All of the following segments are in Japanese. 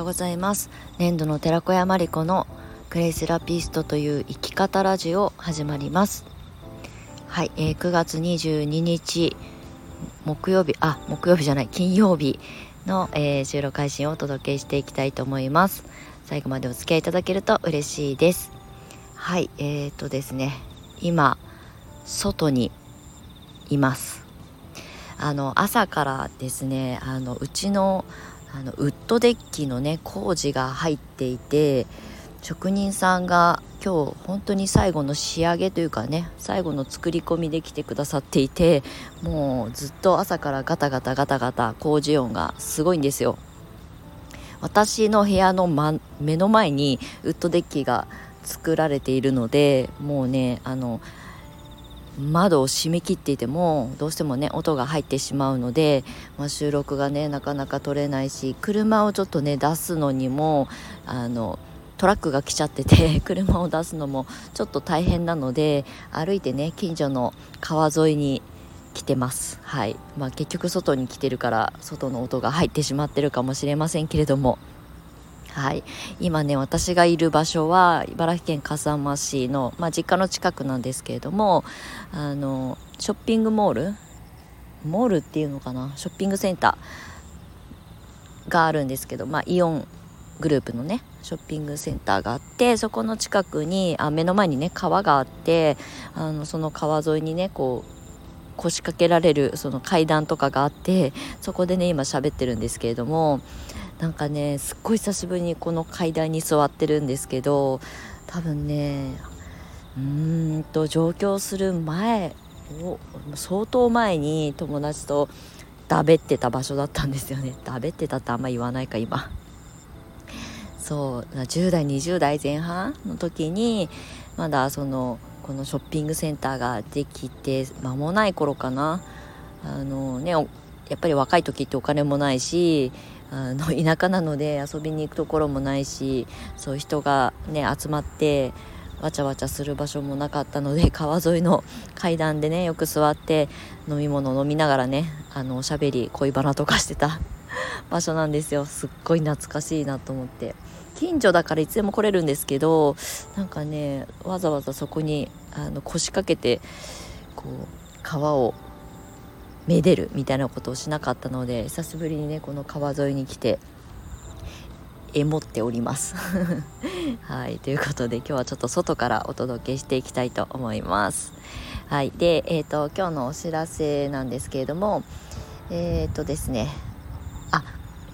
ようございます。年度の寺子屋まりこのクレイセラピストという生き方ラジオ始まります。はい、9月22日金曜日の、収録配信をお届けしていきたいと思います。最後までお付き合いいただけると嬉しいです。はい、ですね、今外にいます。朝からですね、うちのウッドデッキのね工事が入っていて、職人さんが今日本当に最後の仕上げというかね、最後の作り込みで来てくださっていて、もうずっと朝からガタガタガタガタ工事音がすごいんですよ。私の部屋の、目の前にウッドデッキが作られているので、もうね窓を閉め切っていてもどうしてもね音が入ってしまうので、収録がねなかなか撮れないし、車をちょっとね出すのにもトラックが来ちゃってて車を出すのもちょっと大変なので、歩いてね近所の川沿いに来てます。はい、結局外に来てるから外の音が入ってしまってるかもしれませんけれども、はい、今ね私がいる場所は茨城県笠間市の、実家の近くなんですけれども、ショッピングモールっていうのかな、ショッピングセンターがあるんですけど、イオングループのねショッピングセンターがあって、そこの近くに目の前にね川があって、その川沿いにねこう腰掛けられるその階段とかがあって、そこでね今喋ってるんですけれども、なんかねすっごい久しぶりにこの階段に座ってるんですけど、多分ね上京する前、相当前に友達とだべってた場所だったんですよね。だべってたってあんま言わないか今。そう10代20代前半の時にまだこのショッピングセンターができて間もない頃かな。やっぱり若い時ってお金もないし、田舎なので遊びに行くところもないし、そう人がね集まってわちゃわちゃする場所もなかったので、川沿いの階段でねよく座って飲み物を飲みながらねおしゃべり恋バナとかしてた場所なんですよ。すっごい懐かしいなと思って、近所だからいつでも来れるんですけど、なんかねわざわざそこに腰掛けてこう川をめでるみたいなことをしなかったので、久しぶりにねこの川沿いに来てエモっておりますはい、ということで今日はちょっと外からお届けしていきたいと思います。はい、で、今日のお知らせなんですけれども、ですね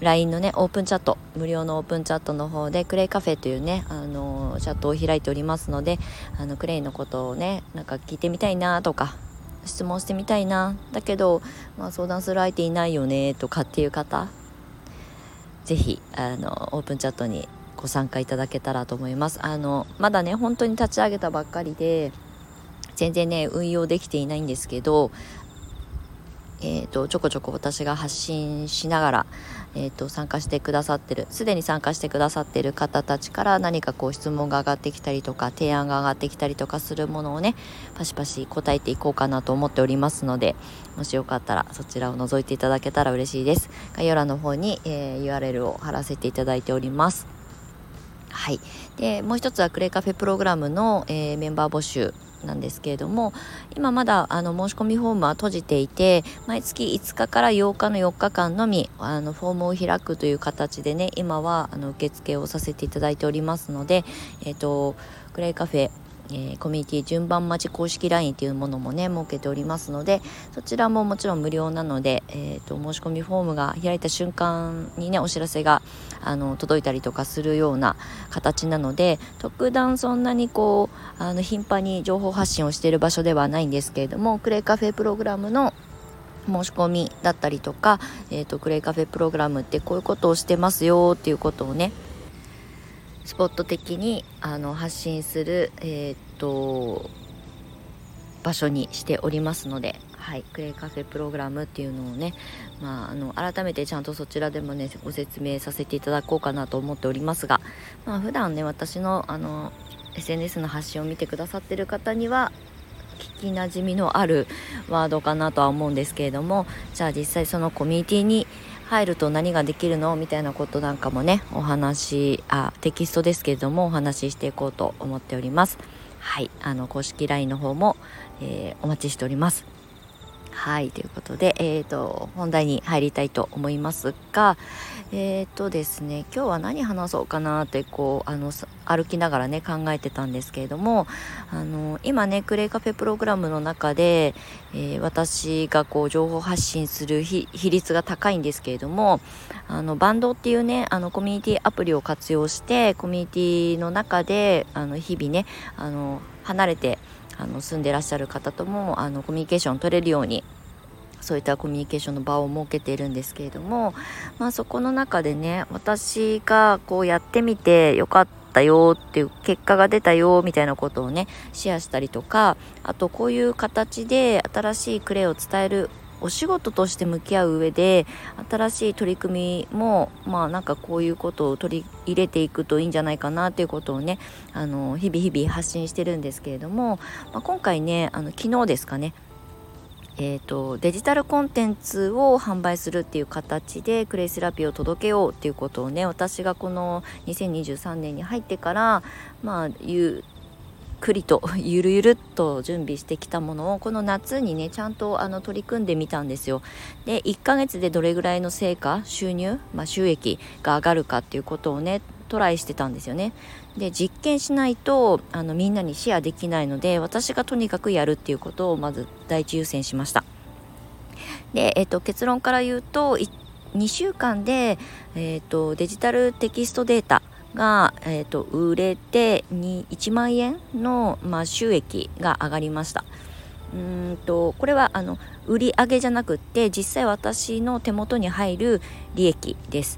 LINE のねオープンチャット、無料のオープンチャットの方でクレイカフェというねチャットを開いておりますので、クレイのことをねなんか聞いてみたいなとか、質問してみたいな、だけど、相談する相手いないよねとかっていう方、ぜひオープンチャットにご参加いただけたらと思います。まだね本当に立ち上げたばっかりで全然ね運用できていないんですけど、ちょこちょこ私が発信しながら、すでに参加してくださっている方たちから何かこう質問が上がってきたりとか、提案が上がってきたりとかするものをねパシパシ答えていこうかなと思っておりますので、もしよかったらそちらを覗いていただけたら嬉しいです。概要欄の方に、URL を貼らせていただいております。はい、でもう一つはクレイカフェプログラムの、メンバー募集なんですけれども、今まだ申し込みフォームは閉じていて、毎月5日から8日の4日間のみフォームを開くという形でね今は受付をさせていただいておりますので、クレイカフェ、コミュニティ順番待ち公式 LINE というものもね設けておりますので、そちらももちろん無料なので、申し込みフォームが開いた瞬間にねお知らせが届いたりとかするような形なので、特段そんなにこう頻繁に情報発信をしている場所ではないんですけれども、クレイカフェプログラムの申し込みだったりとか、クレイカフェプログラムってこういうことをしてますよっていうことをねスポット的に発信する、場所にしておりますので、はい、クレイカフェプログラムっていうのをね、改めてちゃんとそちらでもねご説明させていただこうかなと思っておりますが、普段ね私のSNS の発信を見てくださってる方には聞きなじみのあるワードかなとは思うんですけれども、じゃあ実際そのコミュニティに入ると何ができるのみたいなことなんかもね、テキストですけれどもお話ししていこうと思っております。はい、公式 LINE の方も、お待ちしております。はい、ということで、本題に入りたいと思いますが、ですね、今日は何話そうかなって歩きながらね考えてたんですけれども、今ねクレイカフェプログラムの中で、私が情報発信する比率が高いんですけれども、バンドっていうねコミュニティアプリを活用してコミュニティの中で日々ね離れて住んでらっしゃる方ともコミュニケーション取れるようにそういったコミュニケーションの場を設けているんですけれども、そこの中でね私がやってみてよかったよっていう結果が出たよみたいなことをねシェアしたりとか、あとこういう形で新しいクレイを伝えるお仕事として向き合う上で新しい取り組みもこういうことを取り入れていくといいんじゃないかなということをね日々発信してるんですけれども、今回ね昨日ですかね、デジタルコンテンツを販売するっていう形でクレイセラピーを届けようっていうことをね私がこの2023年に入ってからゆるゆるっと準備してきたものをこの夏にねちゃんと取り組んでみたんですよ。で1ヶ月でどれぐらいの成果収入、収益が上がるかっていうことをねトライしてたんですよね。で実験しないとみんなにシェアできないので私がとにかくやるっていうことをまず第一優先しました。で、結論から言うと2週間で、デジタルテキストデータが、売れて1万円の、収益が上がりました。これは売り上げじゃなくって実際私の手元に入る利益です。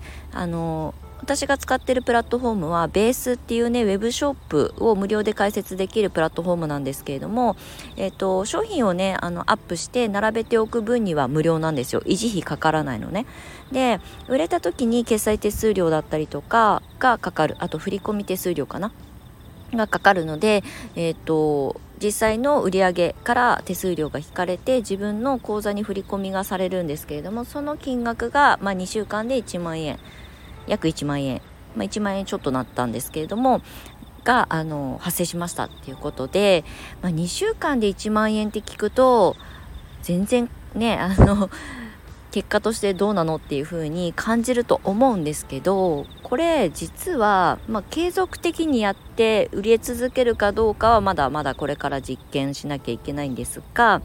私が使っているプラットフォームはベースっていうねウェブショップを無料で開設できるプラットフォームなんですけれども、商品をねアップして並べておく分には無料なんですよ。維持費かからないのね。で売れた時に決済手数料だったりとかがかかる、あと振込手数料がかかるので、実際の売り上げから手数料が引かれて自分の口座に振り込みがされるんですけれども、その金額が、2週間で1万円、約1万円、1万円ちょっとなったんですけれどもが発生しましたっていうことで、2週間で1万円って聞くと全然ね結果としてどうなのっていう風に感じると思うんですけど、これ実は、継続的にやって売り続けるかどうかはまだまだこれから実験しなきゃいけないんですが、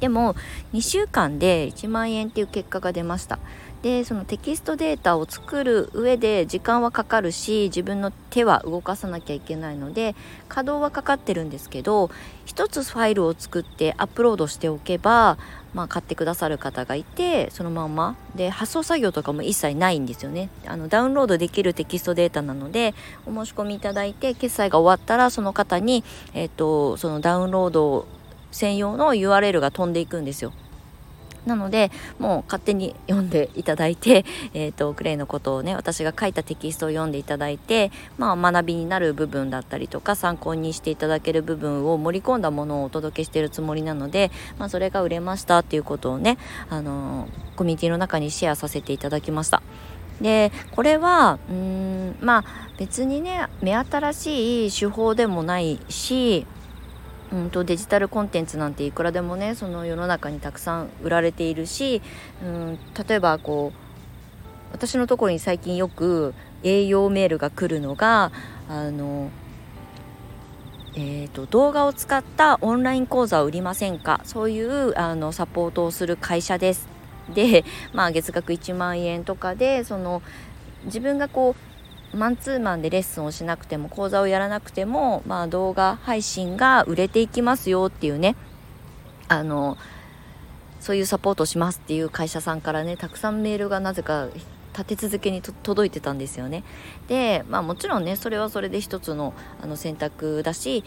でも2週間で1万円っていう結果が出ました。でそのテキストデータを作る上で時間はかかるし自分の手は動かさなきゃいけないので稼働はかかってるんですけど、一つファイルを作ってアップロードしておけば、買ってくださる方がいてそのままで発送作業とかも一切ないんですよね。ダウンロードできるテキストデータなのでお申し込みいただいて決済が終わったらその方に、そのダウンロード専用の URL が飛んでいくんですよ。なのでもう勝手に読んでいただいて、クレイのことをね私が書いたテキストを読んでいただいて、学びになる部分だったりとか参考にしていただける部分を盛り込んだものをお届けしているつもりなので、それが売れましたっていうことをねコミュニティの中にシェアさせていただきました。でこれは別にね目新しい手法でもないし、デジタルコンテンツなんていくらでもねその世の中にたくさん売られているし、例えば私のところに最近よく栄養メールが来るのが動画を使ったオンライン講座を売りませんか、そういうサポートをする会社です。で、月額1万円とかでその自分がマンツーマンでレッスンをしなくても講座をやらなくても、動画配信が売れていきますよっていうねそういうサポートしますっていう会社さんからねたくさんメールがなぜか立て続けに届いてたんですよね。で、もちろんねそれはそれで一つの、選択だし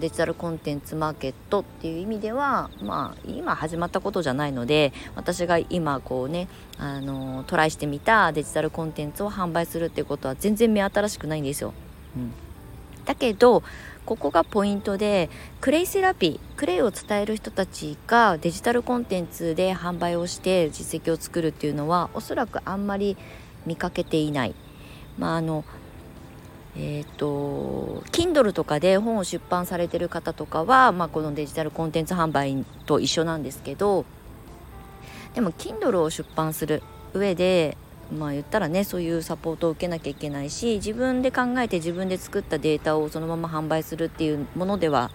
デジタルコンテンツマーケットっていう意味では、今始まったことじゃないので私が今トライしてみたデジタルコンテンツを販売するっていうことは全然目新しくないんですよ。だけどここがポイントで、クレイセラピー、クレイを伝える人たちがデジタルコンテンツで販売をして実績を作るっていうのはおそらくあんまり見かけていない。Kindle とかで本を出版されてる方とかは、このデジタルコンテンツ販売と一緒なんですけど、でも Kindle を出版する上で言ったらね、そういうサポートを受けなきゃいけないし、自分で考えて自分で作ったデータをそのまま販売するっていうものでは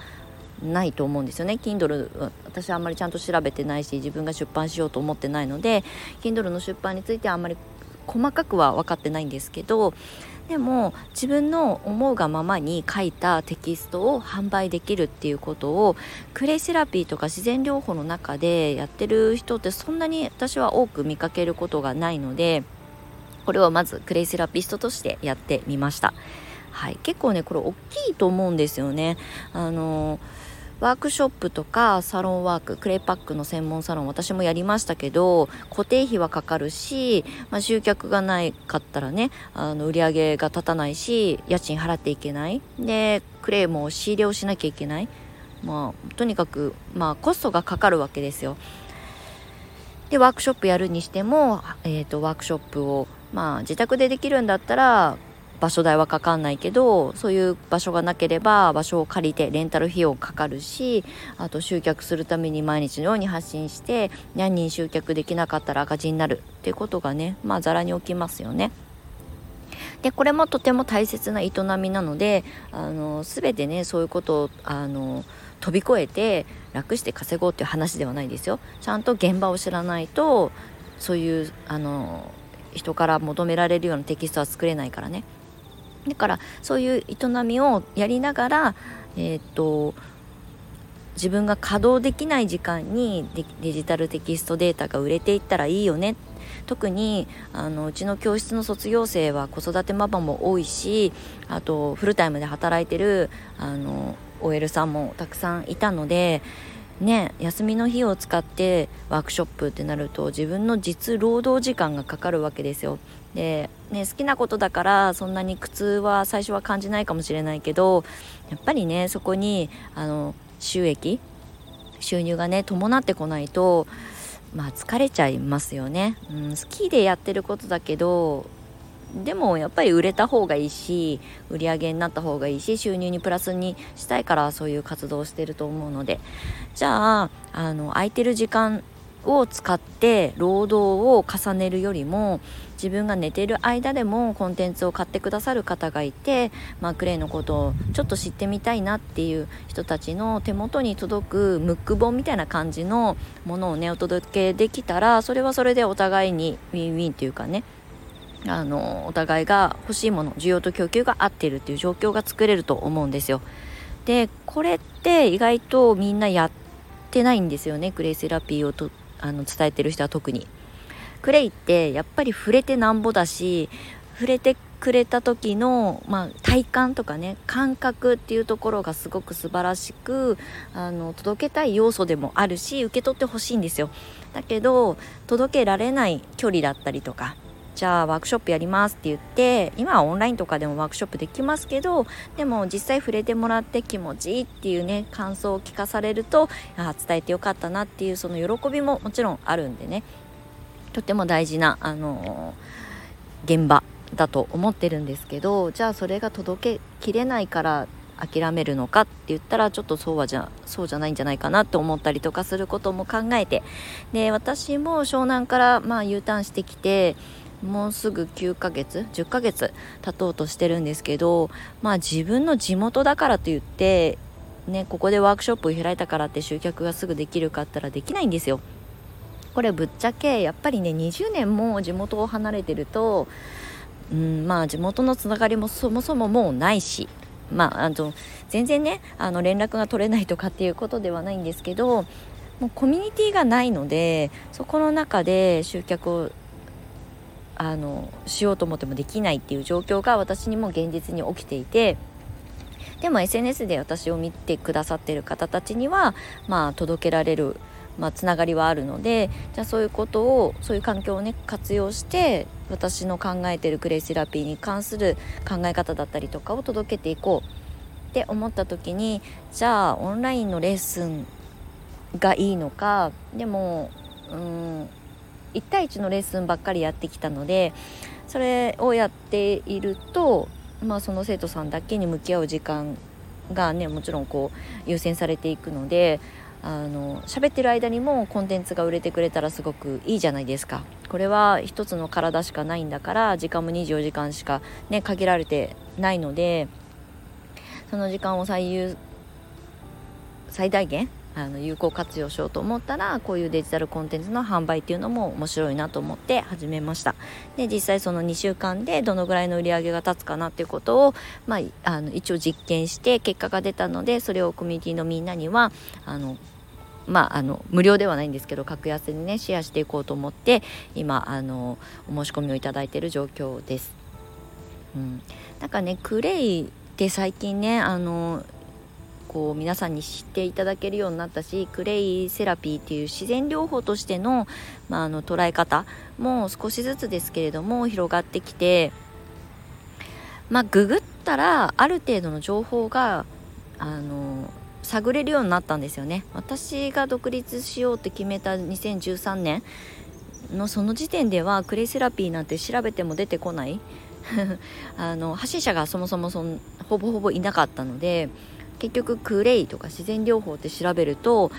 ないと思うんですよね。 Kindle 私はあんまりちゃんと調べてないし、自分が出版しようと思ってないので Kindle の出版についてはあんまり細かくは分かってないんですけど、でも自分の思うがままに書いたテキストを販売できるっていうことをクレイセラピーとか自然療法の中でやってる人ってそんなに私は多く見かけることがないので、これをまずクレイセラピストとしてやってみました。はい、結構ねこれ大きいと思うんですよね。ワークショップとかサロンワーク、クレイパックの専門サロン私もやりましたけど、固定費はかかるし、集客がないかったらね、売り上げが立たないし、家賃払っていけないで、クレイも仕入れをしなきゃいけない、とにかくコストがかかるわけですよ。でワークショップやるにしても、ワークショップを自宅でできるんだったら場所代はかかんないけど、そういう場所がなければ場所を借りてレンタル費用かかるし、あと集客するために毎日のように発信して何人集客できなかったら赤字になるっていうことがね、ざらに起きますよね。でこれもとても大切な営みなので、全てねそういうことを飛び越えて楽して稼ごうっていう話ではないですよ。ちゃんと現場を知らないとそういう人から求められるようなテキストは作れないからね。だからそういう営みをやりながら、自分が稼働できない時間にデジタルテキストデータが売れていったらいいよね。特にうちの教室の卒業生は子育てママも多いし、あとフルタイムで働いてるOL さんもたくさんいたのでね、休みの日を使ってワークショップってなると自分の実労働時間がかかるわけですよ。で、好きなことだからそんなに苦痛は最初は感じないかもしれないけど、やっぱりねそこに収入がね伴ってこないと疲れちゃいますよね。好きでやってることだけど、でもやっぱり売れた方がいいし、売り上げになった方がいいし、収入にプラスにしたいからそういう活動をしてると思うので、じゃあ空いてる時間を使って労働を重ねるよりも、自分が寝てる間でもコンテンツを買ってくださる方がいて、クレイのことをちょっと知ってみたいなっていう人たちの手元に届くムック本みたいな感じのものをねお届けできたら、それはそれでお互いにウィンウィンというかね、お互いが欲しいもの、需要と供給が合っているっていう状況が作れると思うんですよ。でこれって意外とみんなやってないんですよね。クレイセラピーを伝えてる人は特に。クレイってやっぱり触れてなんぼだし、触れてくれた時の、体感とかね、感覚っていうところがすごく素晴らしく届けたい要素でもあるし、受け取ってほしいんですよ。だけど届けられない距離だったりとか、じゃあワークショップやりますって言って、今はオンラインとかでもワークショップできますけど、でも実際触れてもらって気持ちいいっていうね感想を聞かされると、伝えてよかったなっていうその喜びももちろんあるんでね、とても大事な現場だと思ってるんですけど、じゃあそれが届けきれないから諦めるのかって言ったら、ちょっとそうじゃないんじゃないかなって思ったりとかすることも考えて、で私も湘南からU ターンしてきて、もうすぐ9ヶ月10ヶ月経とうとしてるんですけど、自分の地元だからといってね、ここでワークショップを開いたからって集客がすぐできるかったらできないんですよ。これぶっちゃけやっぱりね、20年も地元を離れてると、地元のつながりもそもそももうないし、全然ね連絡が取れないとかっていうことではないんですけど、もうコミュニティがないので、そこの中で集客をしようと思ってもできないっていう状況が私にも現実に起きていて、でも SNS で私を見てくださっている方たちには届けられるつながりはあるので、じゃあそういう環境をね活用して、私の考えているクレイセラピーに関する考え方だったりとかを届けていこうって思った時に、じゃあオンラインのレッスンがいいのか、でも1対1のレッスンばっかりやってきたので、それをやっていると、その生徒さんだけに向き合う時間がね、もちろんこう優先されていくので、喋ってる間にもコンテンツが売れてくれたらすごくいいじゃないですか。これは一つの体しかないんだから、時間も24時間しかね限られてないので、その時間を最大限有効活用しようと思ったら、こういうデジタルコンテンツの販売っていうのも面白いなと思って始めました。で、実際その2週間でどのぐらいの売り上げが立つかなっていうことを、一応実験して結果が出たので、それをコミュニティのみんなには無料ではないんですけど、格安にねシェアしていこうと思って、今お申し込みをいただいている状況です。なんかね、クレイって最近ね皆さんに知っていただけるようになったし、クレイセラピーっていう自然療法としての、捉え方も少しずつですけれども広がってきて、ググったらある程度の情報が探れるようになったんですよね。私が独立しようって決めた2013年のその時点では、クレイセラピーなんて調べても出てこない発信者がそもそもほぼほぼいなかったので、結局クレイとか自然療法って調べると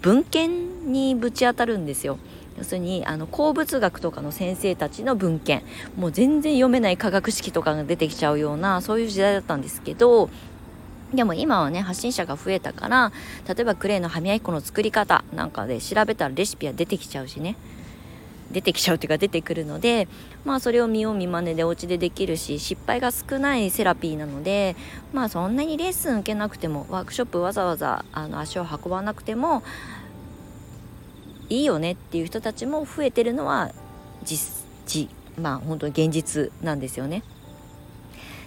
文献にぶち当たるんですよ。要するに鉱物学とかの先生たちの文献、もう全然読めない科学式とかが出てきちゃうような、そういう時代だったんですけど、でも今はね発信者が増えたから、例えばクレイの歯磨き粉の作り方なんかで調べたらレシピは出てきちゃうしね、出てくるので、それを見よう見まねでお家でできるし、失敗が少ないセラピーなので、そんなにレッスン受けなくても、ワークショップわざわざ足を運ばなくてもいいよねっていう人たちも増えてるのは本当に現実なんですよね。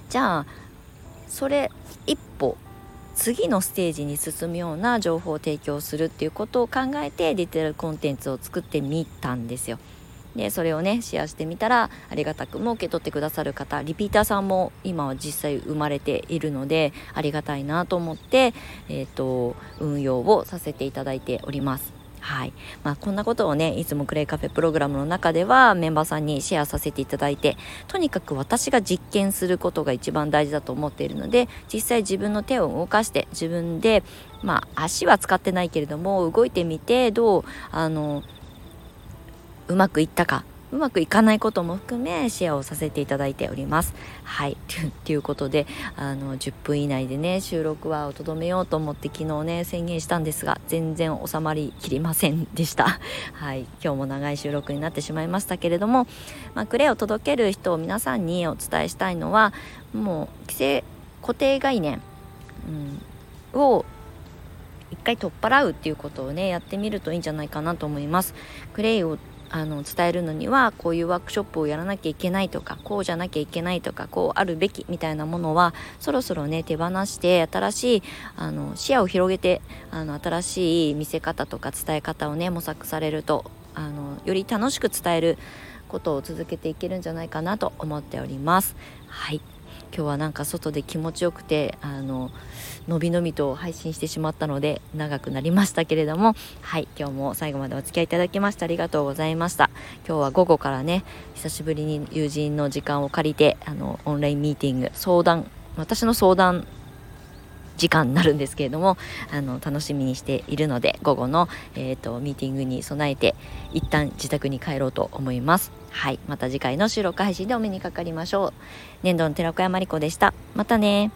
じゃあそれ一歩次のステージに進むような情報を提供するっていうことを考えて、デジタルコンテンツを作ってみたんですよ。で、それをねシェアしてみたら、ありがたくも受け取ってくださる方、リピーターさんも今は実際生まれているので、ありがたいなと思って、運用をさせていただいております。こんなことをね、いつもクレイカフェプログラムの中ではメンバーさんにシェアさせていただいて、とにかく私が実験することが一番大事だと思っているので、実際自分の手を動かして、自分で足は使ってないけれども動いてみて、どううまくいったか、うまくいかないことも含めシェアをさせていただいております。ということで、10分以内でね収録はとどめようと思って昨日ね宣言したんですが、全然収まりきりませんでした。今日も長い収録になってしまいましたけれども、クレイを届ける人を皆さんにお伝えしたいのは、もう固定概念、を一回取っ払うっていうことをねやってみるといいんじゃないかなと思います。クレイを伝えるのには、こういうワークショップをやらなきゃいけないとか、こうじゃなきゃいけないとか、こうあるべきみたいなものはそろそろね手放して、新しい視野を広げて、新しい見せ方とか伝え方をね模索されると、より楽しく伝えることを続けていけるんじゃないかなと思っております。今日はなんか外で気持ちよくてのびのびと配信してしまったので長くなりましたけれども、今日も最後までお付き合いいただきましてありがとうございました。今日は午後からね久しぶりに友人の時間を借りてオンラインミーティング、私の相談時間になるんですけれども、楽しみにしているので、午後の、ミーティングに備えて一旦自宅に帰ろうと思います。また次回の収録配信でお目にかかりましょう。年度の寺子屋真理子でした。またね。